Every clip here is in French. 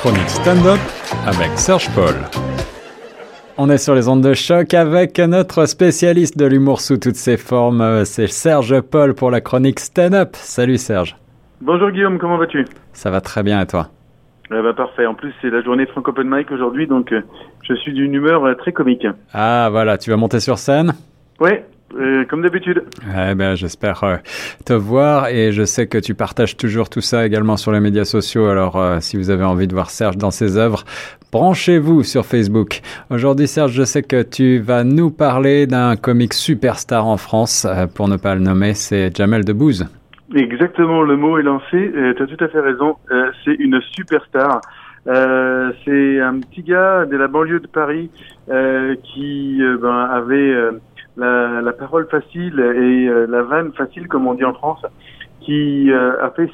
chronique stand-up avec Serge Paul. On est sur les ondes de choc avec notre spécialiste de l'humour sous toutes ses formes, c'est Serge Paul pour la chronique stand-up. Salut Serge. Bonjour Guillaume, comment vas-tu ? Ça va très bien et toi ? Parfait, en plus c'est la journée Franco Open Mic aujourd'hui, donc je suis d'une humeur très comique. Ah voilà, tu vas monter sur scène ? Ouais, comme d'habitude. J'espère te voir, et je sais que tu partages toujours tout ça également sur les médias sociaux, alors si vous avez envie de voir Serge dans ses œuvres, branchez-vous sur Facebook. Aujourd'hui Serge, je sais que tu vas nous parler d'un comique superstar en France, pour ne pas le nommer, c'est Jamel Debbouze. Exactement, le mot est lancé, tu as tout à fait raison, c'est une superstar. C'est un petit gars de la banlieue de Paris qui avait la parole facile et la vanne facile, comme on dit en France, qui a fait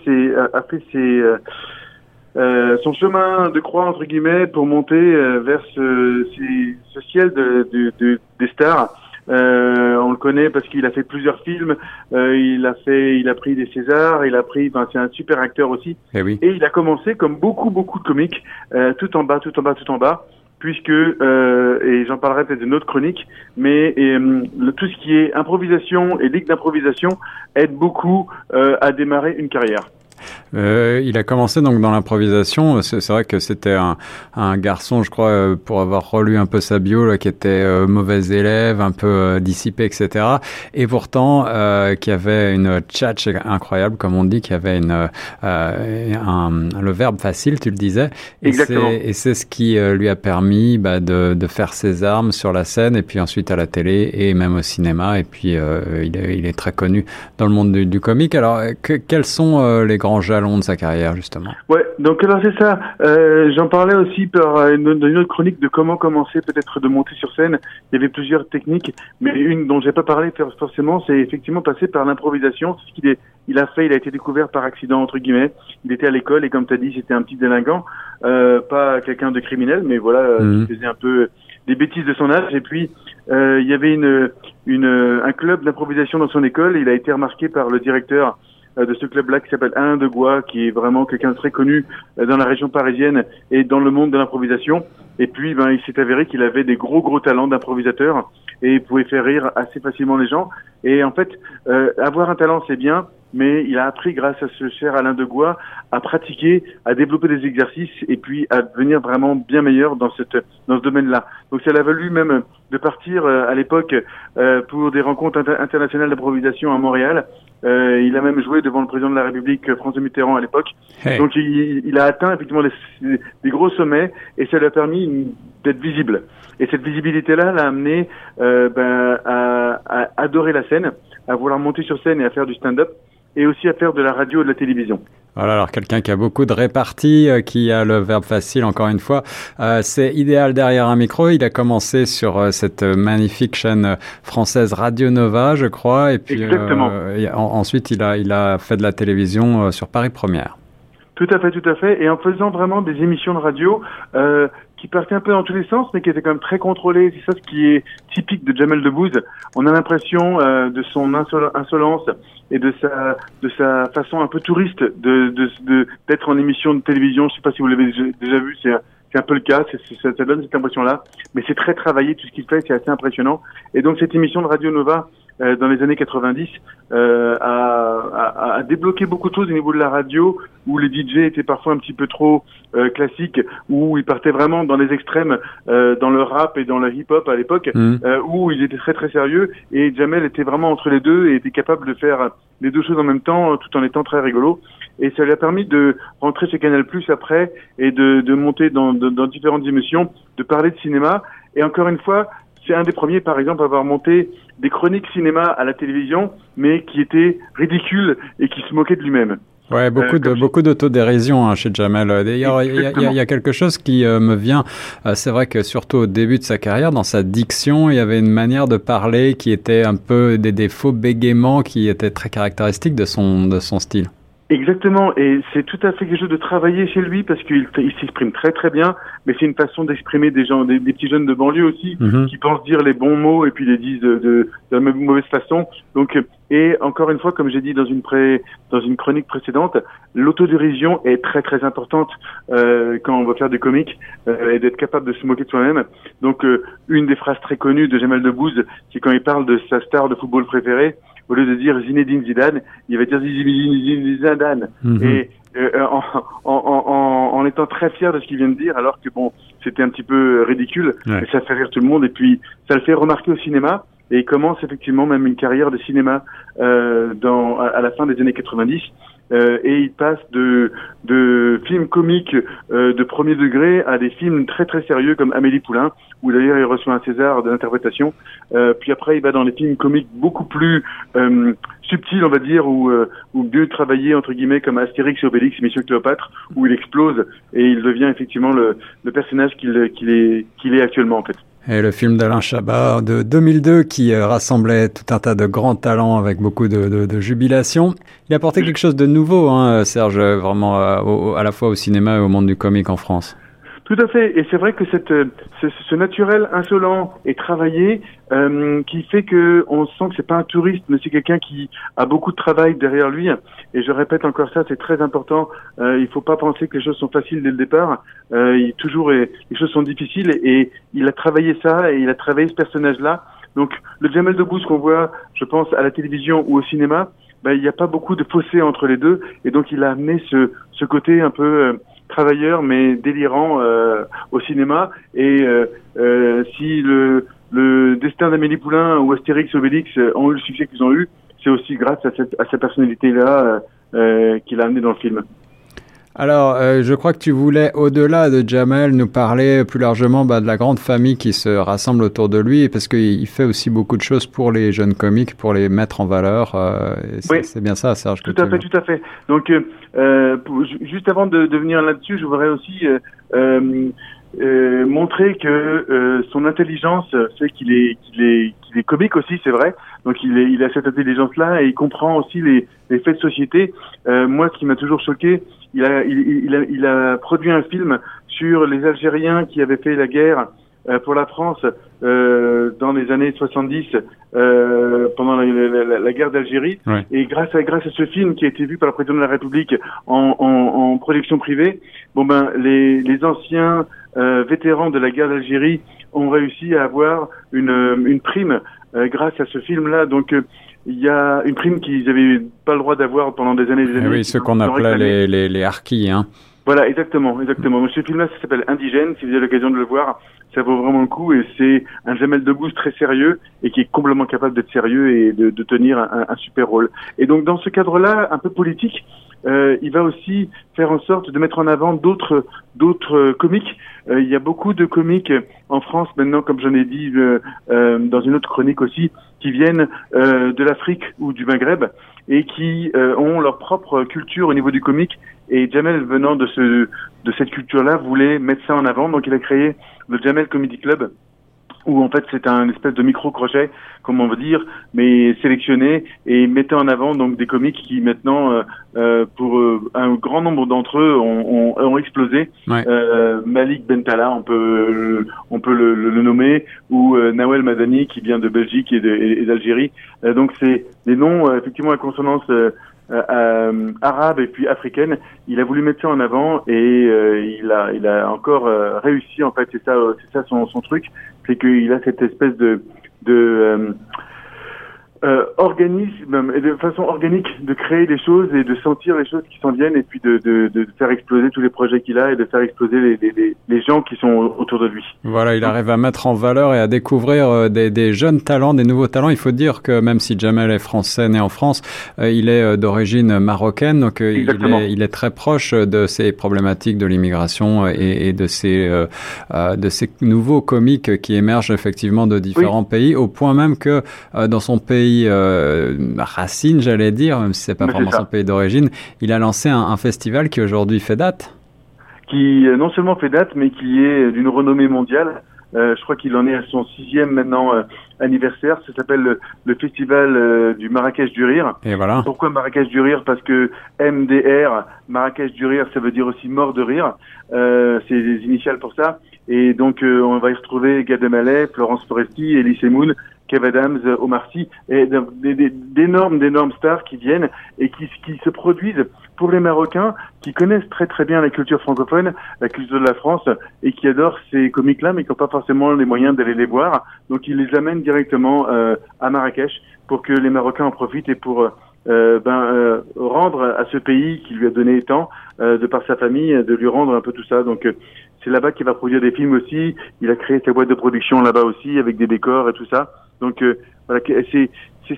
son chemin de croix, entre guillemets, pour monter vers ce ciel des stars. On le connaît parce qu'il a fait plusieurs films, il a pris des Césars, c'est un super acteur aussi. Eh oui. Et il a commencé comme beaucoup de comiques, tout en bas, puisque et j'en parlerai peut-être d'une autre chronique, mais tout ce qui est improvisation et ligue d'improvisation aide beaucoup à démarrer une carrière. Il a commencé donc dans l'improvisation. C'est vrai que c'était un garçon, je crois, pour avoir relu un peu sa bio, là, qui était mauvais élève, un peu dissipé, etc. Et pourtant, qui avait une tchatche incroyable, comme on dit, qui avait le verbe facile, tu le disais. Et exactement. C'est ce qui lui a permis de faire ses armes sur la scène, et puis ensuite à la télé, et même au cinéma. Et puis, il est très connu dans le monde du comique. Alors, quels sont les grands jalons de sa carrière, justement? Ouais, donc alors c'est ça. J'en parlais aussi par une autre chronique de comment commencer peut-être de monter sur scène. Il y avait plusieurs techniques, mais une dont j'ai pas parlé forcément, c'est effectivement passer par l'improvisation. C'est ce qu'il a fait, il a été découvert par accident, entre guillemets. Il était à l'école et comme tu as dit, c'était un petit délinquant, pas quelqu'un de criminel, mais voilà, il faisait un peu des bêtises de son âge. Et puis il y avait un club d'improvisation dans son école. Il a été remarqué par le directeur de ce club-là qui s'appelle Alain Degois, qui est vraiment quelqu'un de très connu dans la région parisienne et dans le monde de l'improvisation. Et puis, il s'est avéré qu'il avait des gros talents d'improvisateur et il pouvait faire rire assez facilement les gens. Et en fait, avoir un talent, c'est bien, mais il a appris, grâce à ce cher Alain Degois, à pratiquer, à développer des exercices et puis à devenir vraiment bien meilleur dans ce domaine-là. Donc, ça l'a valu même de partir à l'époque pour des rencontres internationales d'improvisation à Montréal. Il a même joué devant le président de la République, François Mitterrand, à l'époque. Hey. Donc, il a atteint effectivement des gros sommets et ça lui a permis d'être visible. Et cette visibilité-là l'a amené à adorer la scène, à vouloir monter sur scène et à faire du stand-up, et aussi à faire de la radio et de la télévision. Voilà, alors quelqu'un qui a beaucoup de réparties, qui a le verbe facile, encore une fois, c'est idéal derrière un micro. Il a commencé sur cette magnifique chaîne française Radio Nova, je crois, et puis ensuite il a fait de la télévision sur Paris Première. Tout à fait, et en faisant vraiment des émissions de radio qui partaient un peu dans tous les sens, mais qui étaient quand même très contrôlées. C'est ça ce qui est typique de Jamel Debbouze. On a l'impression de son insolence et de sa façon un peu touriste d'être en émission de télévision. Je sais pas si vous l'avez déjà vu, c'est un peu le cas, ça donne cette impression-là. Mais c'est très travaillé, tout ce qu'il fait, c'est assez impressionnant. Et donc cette émission de Radio Nova, dans les années 90, a débloqué beaucoup de choses au niveau de la radio, où les DJ étaient parfois un petit peu trop classiques, où ils partaient vraiment dans les extrêmes, dans le rap et dans le hip-hop à l'époque, où ils étaient très très sérieux, et Jamel était vraiment entre les deux et était capable de faire les deux choses en même temps, tout en étant très rigolo. Et ça lui a permis de rentrer chez Canal+ après, et de monter dans différentes émissions, de parler de cinéma, et encore une fois, c'est un des premiers, par exemple, à avoir monté des chroniques cinéma à la télévision, mais qui étaient ridicules et qui se moquaient de lui-même. Ouais, beaucoup d'autodérision chez Jamel. D'ailleurs, il y a quelque chose qui me vient. C'est vrai que surtout au début de sa carrière, dans sa diction, il y avait une manière de parler qui était un peu des faux bégaiements qui étaient très caractéristiques de son style. Exactement, et c'est tout à fait quelque chose de travailler chez lui parce qu'il s'exprime très très bien, mais c'est une façon d'exprimer des gens, des petits jeunes de banlieue aussi, qui pensent dire les bons mots et puis les disent de la mauvaise façon. Donc, et encore une fois, comme j'ai dit dans une chronique précédente, l'autodérision est très très importante quand on va faire du comique et d'être capable de se moquer de soi-même. Donc, une des phrases très connues de Jamel Debbouze, c'est quand il parle de sa star de football préférée. Au lieu de dire Zinedine Zidane, il va dire Zinedine Zidane. Et en étant très fier de ce qu'il vient de dire, alors que bon, c'était un petit peu ridicule, mais ça fait rire tout le monde et puis ça le fait remarquer au cinéma. Et il commence effectivement même une carrière de cinéma à la fin des années 90. Et il passe de films comiques de premier degré à des films très très sérieux comme Amélie Poulain, où d'ailleurs il reçoit un César de l'interprétation. Puis après il va dans des films comiques beaucoup plus subtils, on va dire, ou mieux travaillés entre guillemets, comme Astérix et Obélix, Mission Cléopâtre, où il explose et il devient effectivement le personnage qu'il est actuellement en fait. Et le film d'Alain Chabat de 2002 qui rassemblait tout un tas de grands talents avec beaucoup de jubilation. Il apportait quelque chose de nouveau, hein, Serge, vraiment à la fois au cinéma et au monde du comique en France. Tout à fait, et c'est vrai que ce naturel insolent et travaillé qui fait que on sent que c'est pas un touriste, mais c'est quelqu'un qui a beaucoup de travail derrière lui. Et je répète encore ça, c'est très important. Il faut pas penser que les choses sont faciles dès le départ. Les choses sont difficiles, et il a travaillé ça, et il a travaillé ce personnage-là. Donc le Jamel Debbouze qu'on voit, je pense, à la télévision ou au cinéma, il n'y a pas beaucoup de fossé entre les deux, et donc il a amené ce côté un peu travailleur mais délirant au cinéma, et si le destin d'Amélie Poulain ou Astérix Obélix ont eu le succès qu'ils ont eu, c'est aussi grâce à sa personnalité-là qu'il a amené dans le film. Alors, je crois que tu voulais, au-delà de Jamel, nous parler plus largement de la grande famille qui se rassemble autour de lui, parce qu'il fait aussi beaucoup de choses pour les jeunes comiques, pour les mettre en valeur. C'est bien ça, Serge. Tout à fait. Donc, juste avant de venir là-dessus, je voudrais aussi montrer que son intelligence fait qu'il est comique aussi, c'est vrai. Donc il a cette intelligence-là, et il comprend aussi les faits de société. Moi, ce qui m'a toujours choqué, il a produit un film sur les Algériens qui avaient fait la guerre pour la France dans les années 70 pendant la guerre d'Algérie. Ouais. Et grâce à ce film qui a été vu par le président de la République en production privée, les anciens vétérans de la guerre d'Algérie ont réussi à avoir une prime grâce à ce film-là. Donc il y a une prime qu'ils n'avaient pas le droit d'avoir pendant des années. Ce qu'on appelait les harkis. Hein. Voilà, exactement. Donc, ce film-là, ça s'appelle Indigène. Si vous avez l'occasion de le voir, ça vaut vraiment le coup. Et c'est un Jamel Debbouze très sérieux et qui est complètement capable d'être sérieux et de tenir un super rôle. Et donc, dans ce cadre-là, un peu politique, il va aussi faire en sorte de mettre en avant d'autres comiques. Il y a beaucoup de comiques en France maintenant, comme j'en ai dit dans une autre chronique aussi, qui viennent de l'Afrique ou du Maghreb et qui ont leur propre culture au niveau du comique. Et Jamel, venant de cette culture-là, voulait mettre ça en avant. Donc il a créé le Jamel Comedy Club, où en fait c'est un espèce de micro-crochet, comme on veut dire, mais sélectionné, et mettait en avant donc des comiques qui maintenant, pour un grand nombre d'entre eux, ont explosé. Ouais. Malik Bentala, on peut le nommer, ou Naouel Mazani qui vient de Belgique et d'Algérie. Donc c'est des noms effectivement à consonance arabe et puis africaine. Il a voulu mettre ça en avant, et il a encore réussi en fait. C'est ça son truc, c'est qu'il a cette espèce de organisme, de façon organique de créer des choses et de sentir les choses qui s'en viennent, et puis de faire exploser tous les projets qu'il a, et de faire exploser les gens qui sont autour de lui. Voilà, il arrive à mettre en valeur et à découvrir des jeunes talents, des nouveaux talents. Il faut dire que même si Jamel est français, né en France, il est d'origine marocaine, donc il est très proche de ces problématiques de l'immigration et de ces nouveaux comiques qui émergent effectivement de différents pays, au point même que dans son pays racine, j'allais dire, même si c'est pas vraiment son pays d'origine, il a lancé un festival qui aujourd'hui fait date. Qui non seulement fait date, mais qui est d'une renommée mondiale. Je crois qu'il en est à son 6e maintenant anniversaire. Ça s'appelle le festival du Marrakech du rire. Et voilà. Pourquoi Marrakech du rire? Parce que MDR, Marrakech du rire, ça veut dire aussi mort de rire. C'est les initiales pour ça. Et donc, on va y retrouver Gad Elmaleh, Florence Foresti, Elise Moon, Kev Adams, Omar Sy, et d'énormes stars qui viennent et qui se produisent pour les Marocains qui connaissent très très bien la culture francophone, la culture de la France, et qui adorent ces comiques-là, mais qui n'ont pas forcément les moyens d'aller les voir. Donc ils les amènent directement à Marrakech pour que les Marocains en profitent et pour rendre à ce pays qui lui a donné tant, de par sa famille, de lui rendre un peu tout ça. Donc c'est là-bas qu'il va produire des films aussi. Il a créé sa boîte de production là-bas aussi, avec des décors et tout ça. Donc voilà, c'est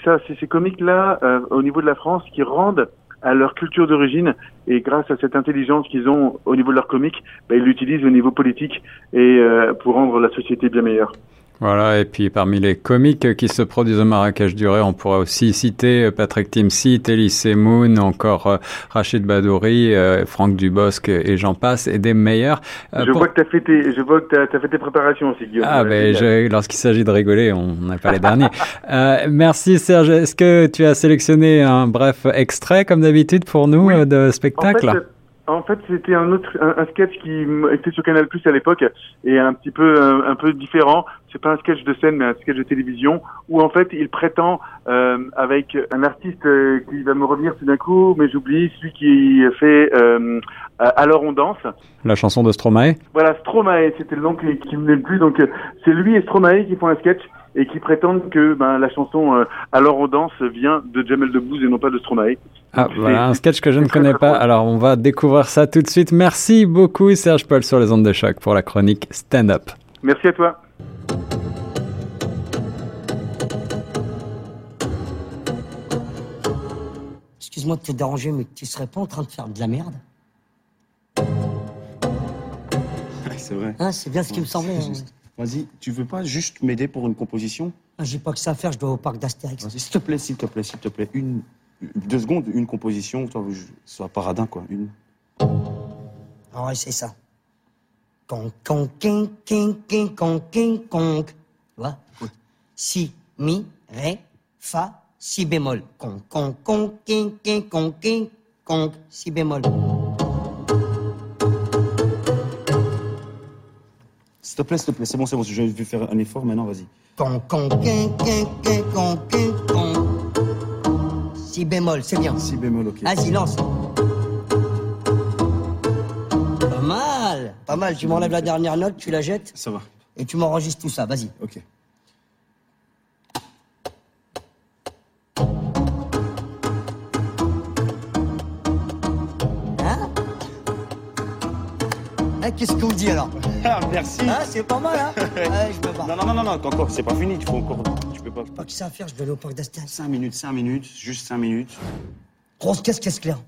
ça, c'est ces comiques-là au niveau de la France qui rendent à leur culture d'origine, et grâce à cette intelligence qu'ils ont au niveau de leur comique, bah, ils l'utilisent au niveau politique et pour rendre la société bien meilleure. Voilà, et puis parmi les comiques qui se produisent au Marrakech du Rire, on pourra aussi citer Patrick Timsit, Elise Moon, encore Rachid Badouri, Franck Dubosc et j'en passe, et des meilleurs. Je vois que t'as fait tes préparations aussi, Guillaume. Ah, ben, lorsqu'il s'agit de rigoler, on n'est pas les derniers. Merci Serge. Est-ce que tu as sélectionné un bref extrait, comme d'habitude, pour nous, de spectacle? En fait, c'était un sketch qui était sur Canal+ à l'époque, et un peu différent. C'est pas un sketch de scène, mais un sketch de télévision où en fait il prétend avec un artiste qui va me revenir tout d'un coup, mais j'oublie celui qui fait Alors on danse. La chanson de Stromae. Voilà, Stromae, c'était le nom qui me venait le plus. Donc c'est lui et Stromae qui font un sketch et qui prétendent que la chanson Alors on danse vient de Jamel Debbouze et non pas de Stromae. Ah, voilà, un sketch que je ne connais pas. Alors, on va découvrir ça tout de suite. Merci beaucoup, Serge Paul, sur les ondes de choc pour la chronique Stand-Up. Merci à toi. Excuse-moi de te déranger, mais tu serais pas en train de faire de la merde? Ouais, c'est vrai. Hein, c'est bien ce qui me semblait. Vas-y, tu veux pas juste m'aider pour une composition? Ah, j'ai pas que ça à faire, je dois au parc d'Astérix. Vas-y, s'il te plaît, 2 secondes, une composition, toi, soit paradin, quoi, une. Ah ouais, c'est ça. Con, con, king, king, king, con, king, con. Tu vois, écoute. Si, mi, ré, fa, si bémol. Con, con, con, king, king, con, king, con, si bémol. S'il te plaît, c'est bon, je vais faire un effort maintenant, vas-y. Con, con, king, king, king, con, king, con. Si bémol, c'est bien. Si bémol, ok. Vas-y, lance. Pas mal. Tu m'enlèves la dernière note, tu la jettes. Ça va. Et tu m'enregistres tout ça, vas-y. Ok. Hein, qu'est-ce qu'on dit alors? Merci. Ah, c'est pas mal, hein? Ouais, je peux pas. Non, encore, c'est pas fini, tu peux encore... Pas que ça à faire, je vais aller au parc d'Astérix. 5 minutes. Grosse caisse claire.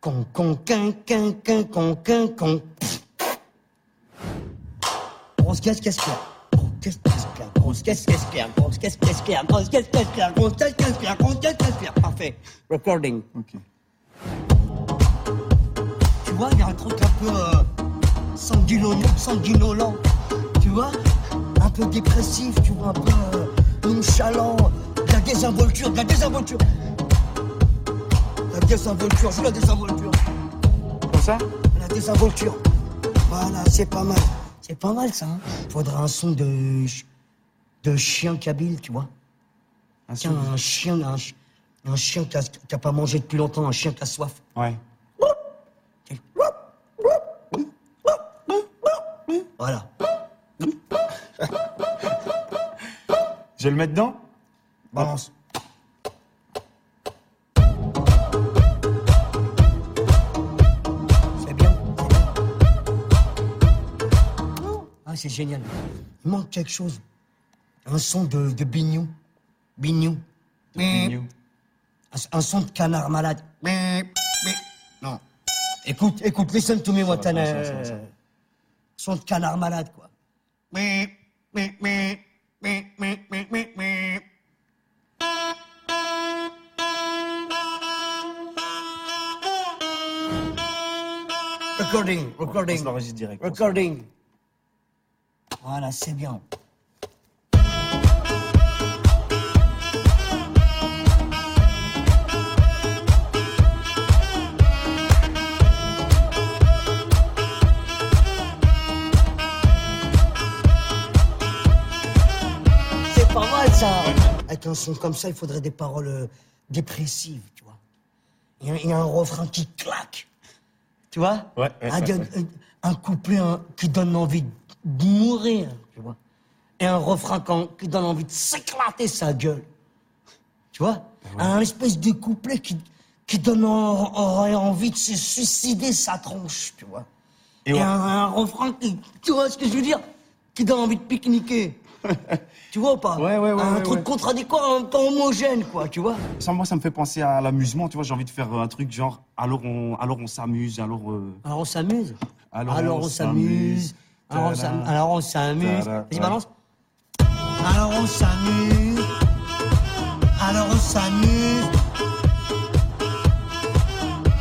Con, con, quin, quin, quin, con, quin, con. Grosse caisse claire. Grosse caisse claire. Parfait. Recording. Ok. Tu vois, il y a un truc un peu sanguinolent. Tu vois? Un peu dépressif, tu vois, un peu nonchalant, de la désinvolture. Comme ça? La désinvolture. Voilà, c'est pas mal ça. Hein. Faudra un son de chien kabyle, tu vois. Un chien qui n'a pas mangé depuis longtemps, un chien qui a soif. Ouais. Voilà. Je vais le mettre dedans? Balance. C'est bien. Ah, c'est génial. Il manque quelque chose. Un son de bignou. Bignou. Un son de canard malade. Non. Écoute, listen to me, Watana. Un son de canard malade, quoi. Mais. Recording. On se l'enregistre direct. Voilà, c'est bien. Avec un son comme ça, il faudrait des paroles dépressives, tu vois. Il y a un refrain qui claque, tu vois. Ouais. Un couplet qui donne envie de mourir, tu vois. Et un refrain qui donne envie de s'éclater sa gueule, tu vois. Ouais. Un espèce de couplet qui donne envie de se suicider sa tronche, tu vois. Et un refrain qui, tu vois ce que je veux dire, qui donne envie de pique-niquer. Tu vois ou pas? Ouais. Un truc contradictoire, un temps homogène, quoi, tu vois. Ça, moi, ça me fait penser à l'amusement, tu vois. J'ai envie de faire un truc genre, alors on s'amuse, alors... Alors on s'amuse. Alors on s'amuse. Alors on s'amuse. Vas-y, balance. Alors on s'amuse. Alors on s'amuse.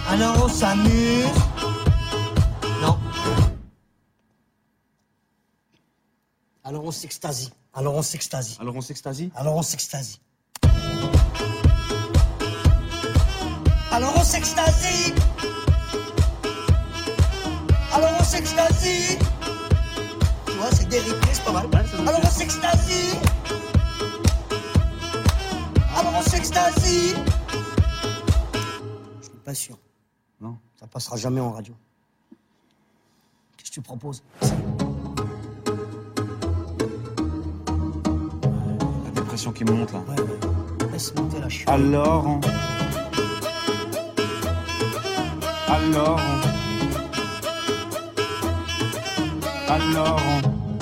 Alors on s'amuse. Non. Alors on s'extasie. Alors on s'extasie. Alors on s'extasie. Alors on s'extasie. Alors on s'extasie. Alors on s'extasie. Tu vois, c'est dérivé, c'est pas mal. Alors on s'extasie. Alors on s'extasie. Je suis pas sûr. Non, ça passera jamais en radio. Qu'est-ce que tu proposes ? Qui monte là. Ouais. Laisse monter la chute. Alors on.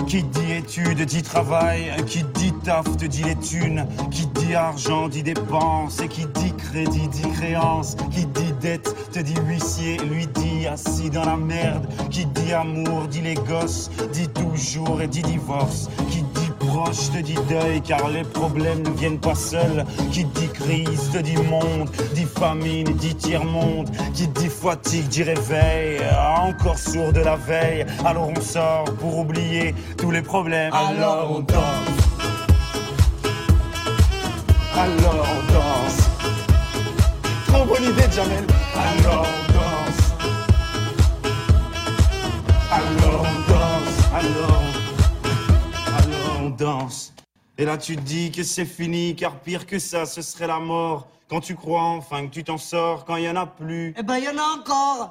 Qui dit études dit travail, qui dit taf te dit les thunes, qui dit argent dit dépenses, et qui dit crédit dit créance, qui dit dette te dit huissier, lui dit assis dans la merde, qui dit amour dit les gosses, dit toujours et dit divorce, qui dit proche te dit deuil car les problèmes ne viennent pas seuls, qui dit crise te dit monde, dit famine, dit tiers-monde, qui dit fatigue, dit réveil, encore sourd de la veille. Alors on sort pour oublier tous les problèmes. Alors on danse. Alors on danse. Trop bonne idée, Jamel. Alors on danse. Alors on danse. Alors on danse. Et là tu te dis que c'est fini, car pire que ça, ce serait la mort. Quand tu crois enfin que tu t'en sors, quand il y en a plus, eh ben il y en a encore.